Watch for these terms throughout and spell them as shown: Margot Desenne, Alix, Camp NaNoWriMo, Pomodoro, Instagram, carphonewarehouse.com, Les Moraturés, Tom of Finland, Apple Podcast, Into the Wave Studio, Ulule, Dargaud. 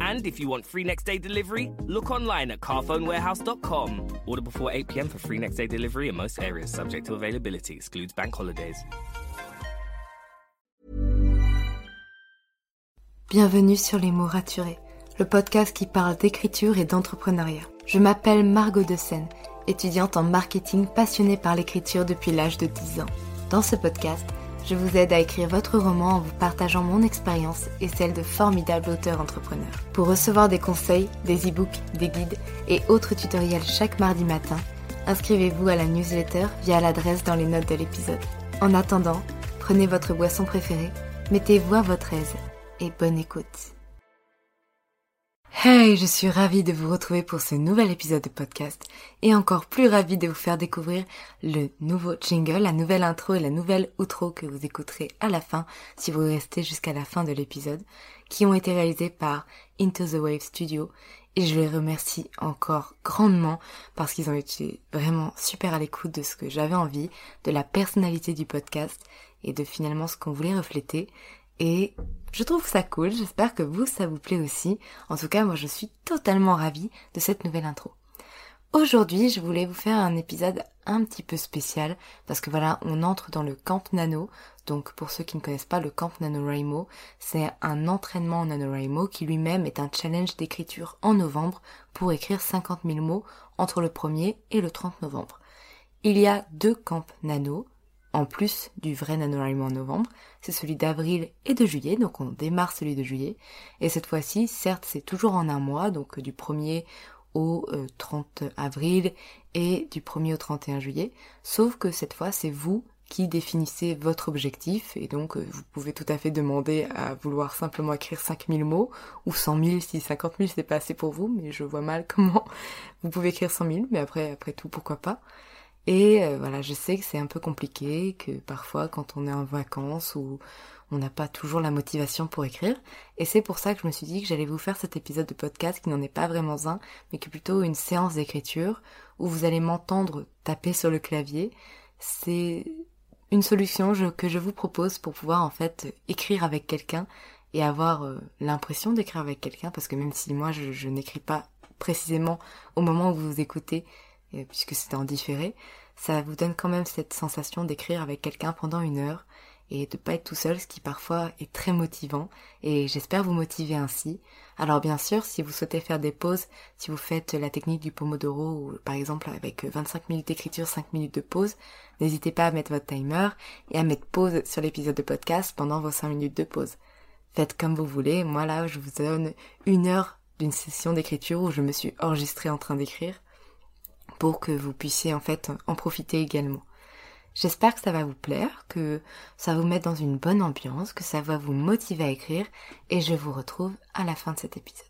And if you want free next-day delivery, look online at carphonewarehouse.com. Order before 8 p.m. for free next-day delivery in most areas, subject to availability, excludes bank holidays. Bienvenue sur Les Moraturés, le podcast qui parle d'écriture et d'entrepreneuriat. Je m'appelle Margot Desenne, étudiante en marketing passionnée par l'écriture depuis l'âge de 10 ans. Dans ce podcast, je vous aide à écrire votre roman en vous partageant mon expérience et celle de formidables auteurs entrepreneurs. Pour recevoir des conseils, des e-books, des guides et autres tutoriels chaque mardi matin, inscrivez-vous à la newsletter via l'adresse dans les notes de l'épisode. En attendant, prenez votre boisson préférée, mettez-vous à votre aise. Et bonne écoute. Hey, je suis ravie de vous retrouver pour ce nouvel épisode de podcast et encore plus ravie de vous faire découvrir le nouveau jingle, la nouvelle intro et la nouvelle outro que vous écouterez à la fin si vous restez jusqu'à la fin de l'épisode, qui ont été réalisés par Into the Wave Studio et je les remercie encore grandement parce qu'ils ont été vraiment super à l'écoute de ce que j'avais envie, de la personnalité du podcast et de finalement ce qu'on voulait refléter. Et je trouve ça cool, j'espère que vous, ça vous plaît aussi. En tout cas, moi, je suis totalement ravie de cette nouvelle intro. Aujourd'hui, je voulais vous faire un épisode un petit peu spécial, parce que voilà, on entre dans le Camp Nano. Donc, pour ceux qui ne connaissent pas, le Camp NaNoWriMo, c'est un entraînement en NaNoWriMo qui lui-même est un challenge d'écriture en novembre pour écrire 50 000 mots entre le 1er et le 30 novembre. Il y a 2 camps Nano. En plus du vrai NaNoWriMo en novembre, c'est celui d'avril et de juillet, donc on démarre celui de juillet. Et cette fois-ci, certes, c'est toujours en un mois, donc du 1er au 30 avril et du 1er au 31 juillet. Sauf que cette fois, c'est vous qui définissez votre objectif, et donc vous pouvez tout à fait demander à vouloir simplement écrire 5000 mots, ou 100 000 si 50 000 c'est pas assez pour vous, mais je vois mal comment vous pouvez écrire 100 000, mais après tout, pourquoi pas. Et voilà, je sais que c'est un peu compliqué, que parfois quand on est en vacances ou on n'a pas toujours la motivation pour écrire. Et c'est pour ça que je me suis dit que j'allais vous faire cet épisode de podcast qui n'en est pas vraiment un, mais qui est plutôt une séance d'écriture où vous allez m'entendre taper sur le clavier. C'est une solution que je vous propose pour pouvoir en fait écrire avec quelqu'un et avoir l'impression d'écrire avec quelqu'un, parce que même si moi je n'écris pas précisément au moment où vous écoutez, puisque c'était en différé, ça vous donne quand même cette sensation d'écrire avec quelqu'un pendant une heure et de pas être tout seul, ce qui parfois est très motivant, et j'espère vous motiver ainsi. Alors bien sûr, si vous souhaitez faire des pauses, si vous faites la technique du Pomodoro, ou par exemple avec 25 minutes d'écriture, 5 minutes de pause, n'hésitez pas à mettre votre timer et à mettre pause sur l'épisode de podcast pendant vos 5 minutes de pause. Faites comme vous voulez, moi là je vous donne une heure d'une session d'écriture où je me suis enregistrée en train d'écrire, pour que vous puissiez en fait en profiter également. J'espère que ça va vous plaire, que ça vous mette dans une bonne ambiance, que ça va vous motiver à écrire, et je vous retrouve à la fin de cet épisode.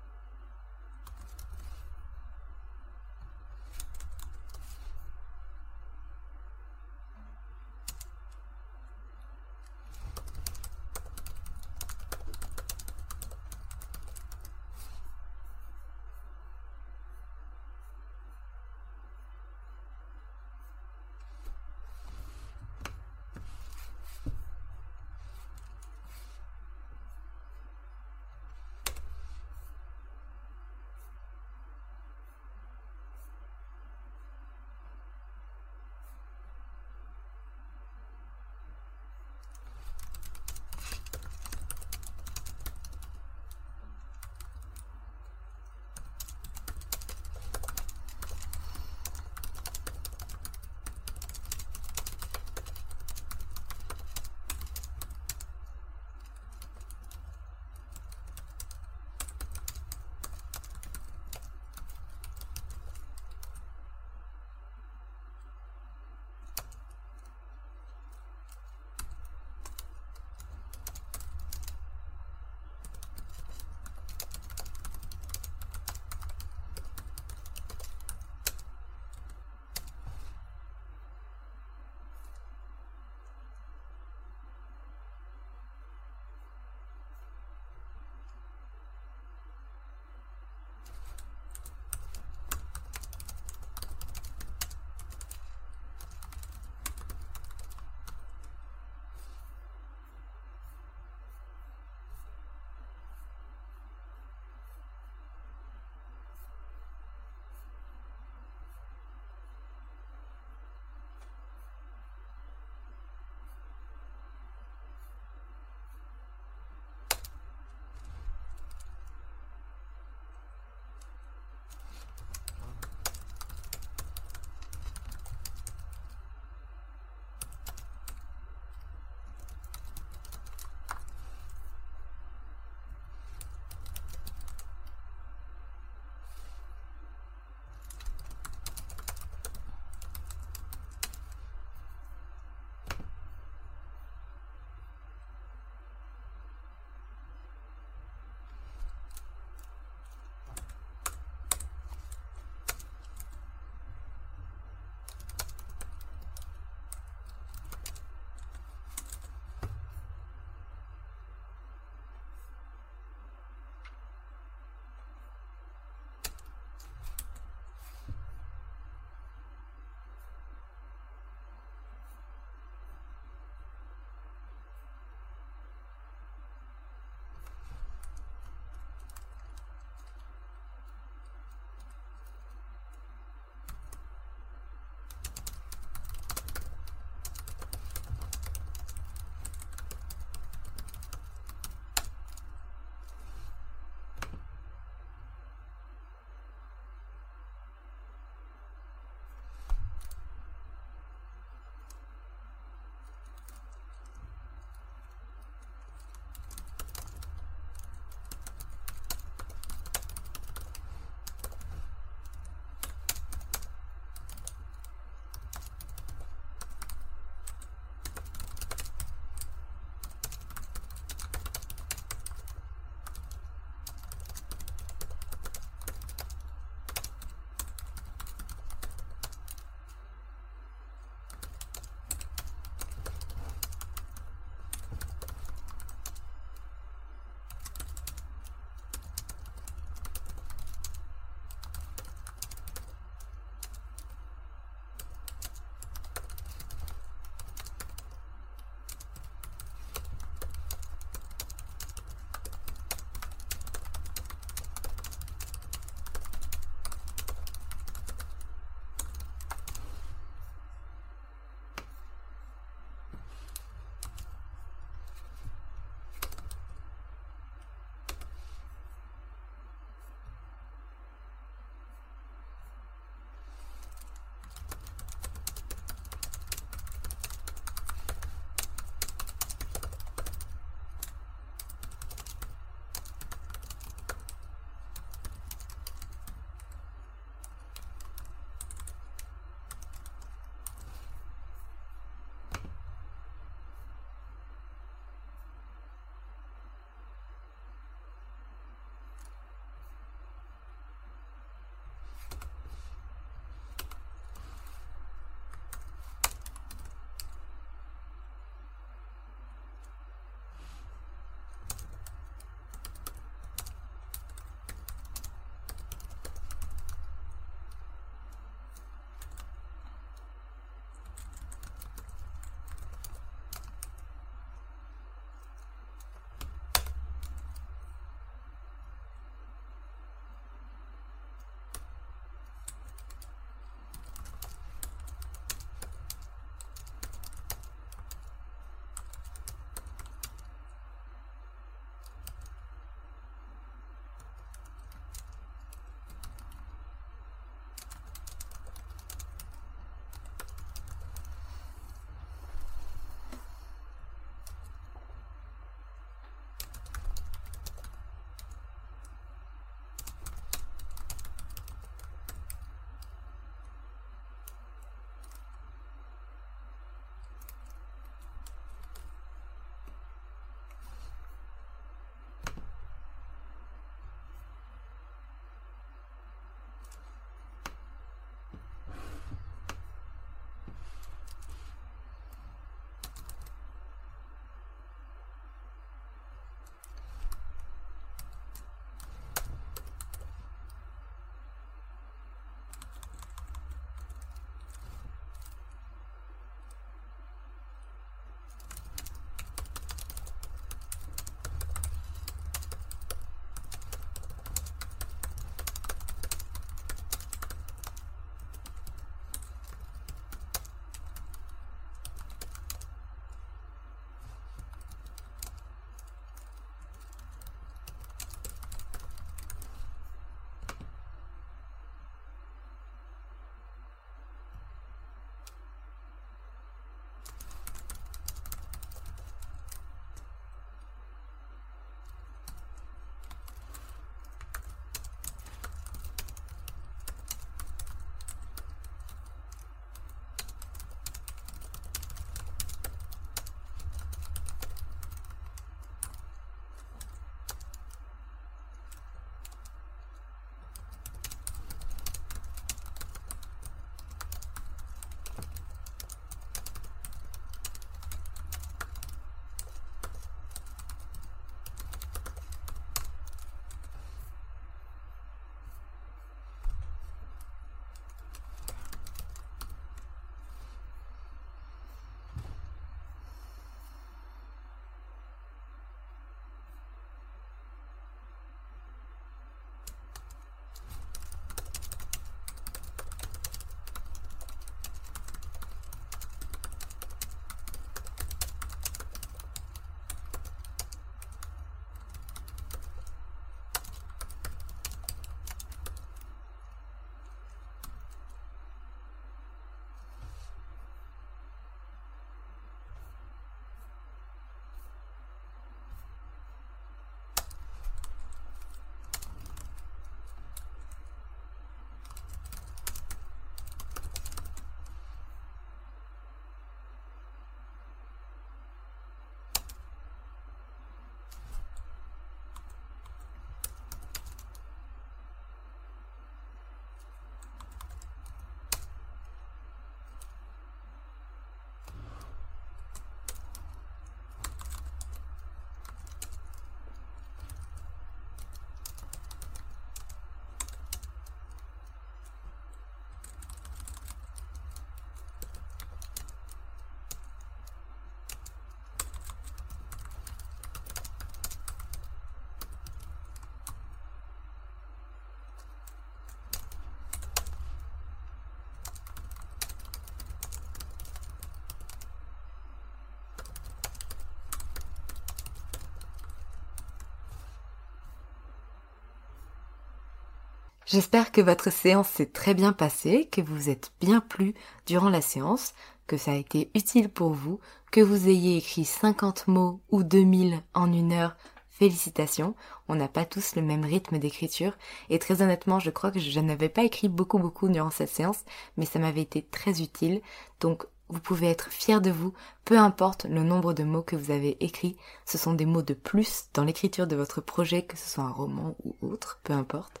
J'espère que votre séance s'est très bien passée, que vous êtes bien plu durant la séance, que ça a été utile pour vous, que vous ayez écrit 50 mots ou 2000 en une heure, félicitations, on n'a pas tous le même rythme d'écriture et très honnêtement je crois que je n'avais pas écrit beaucoup durant cette séance mais ça m'avait été très utile donc vous pouvez être fiers de vous, peu importe le nombre de mots que vous avez écrits, ce sont des mots de plus dans l'écriture de votre projet que ce soit un roman ou autre, peu importe,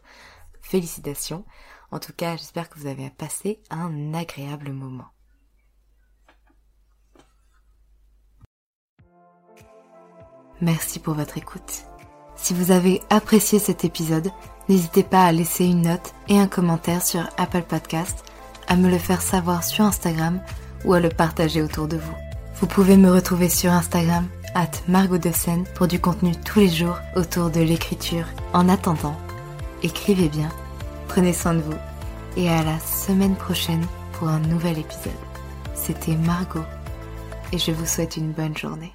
félicitations, en tout cas j'espère que vous avez passé un agréable moment. Merci pour votre écoute. Si vous avez apprécié cet épisode, n'hésitez pas à laisser une note et un commentaire sur Apple Podcast, à me le faire savoir sur Instagram ou à le partager autour de vous. Vous pouvez me retrouver sur Instagram @margotdesenne pour du contenu tous les jours autour de l'écriture. En attendant, écrivez bien, prenez soin de vous et à la semaine prochaine pour un nouvel épisode. C'était Margot et je vous souhaite une bonne journée.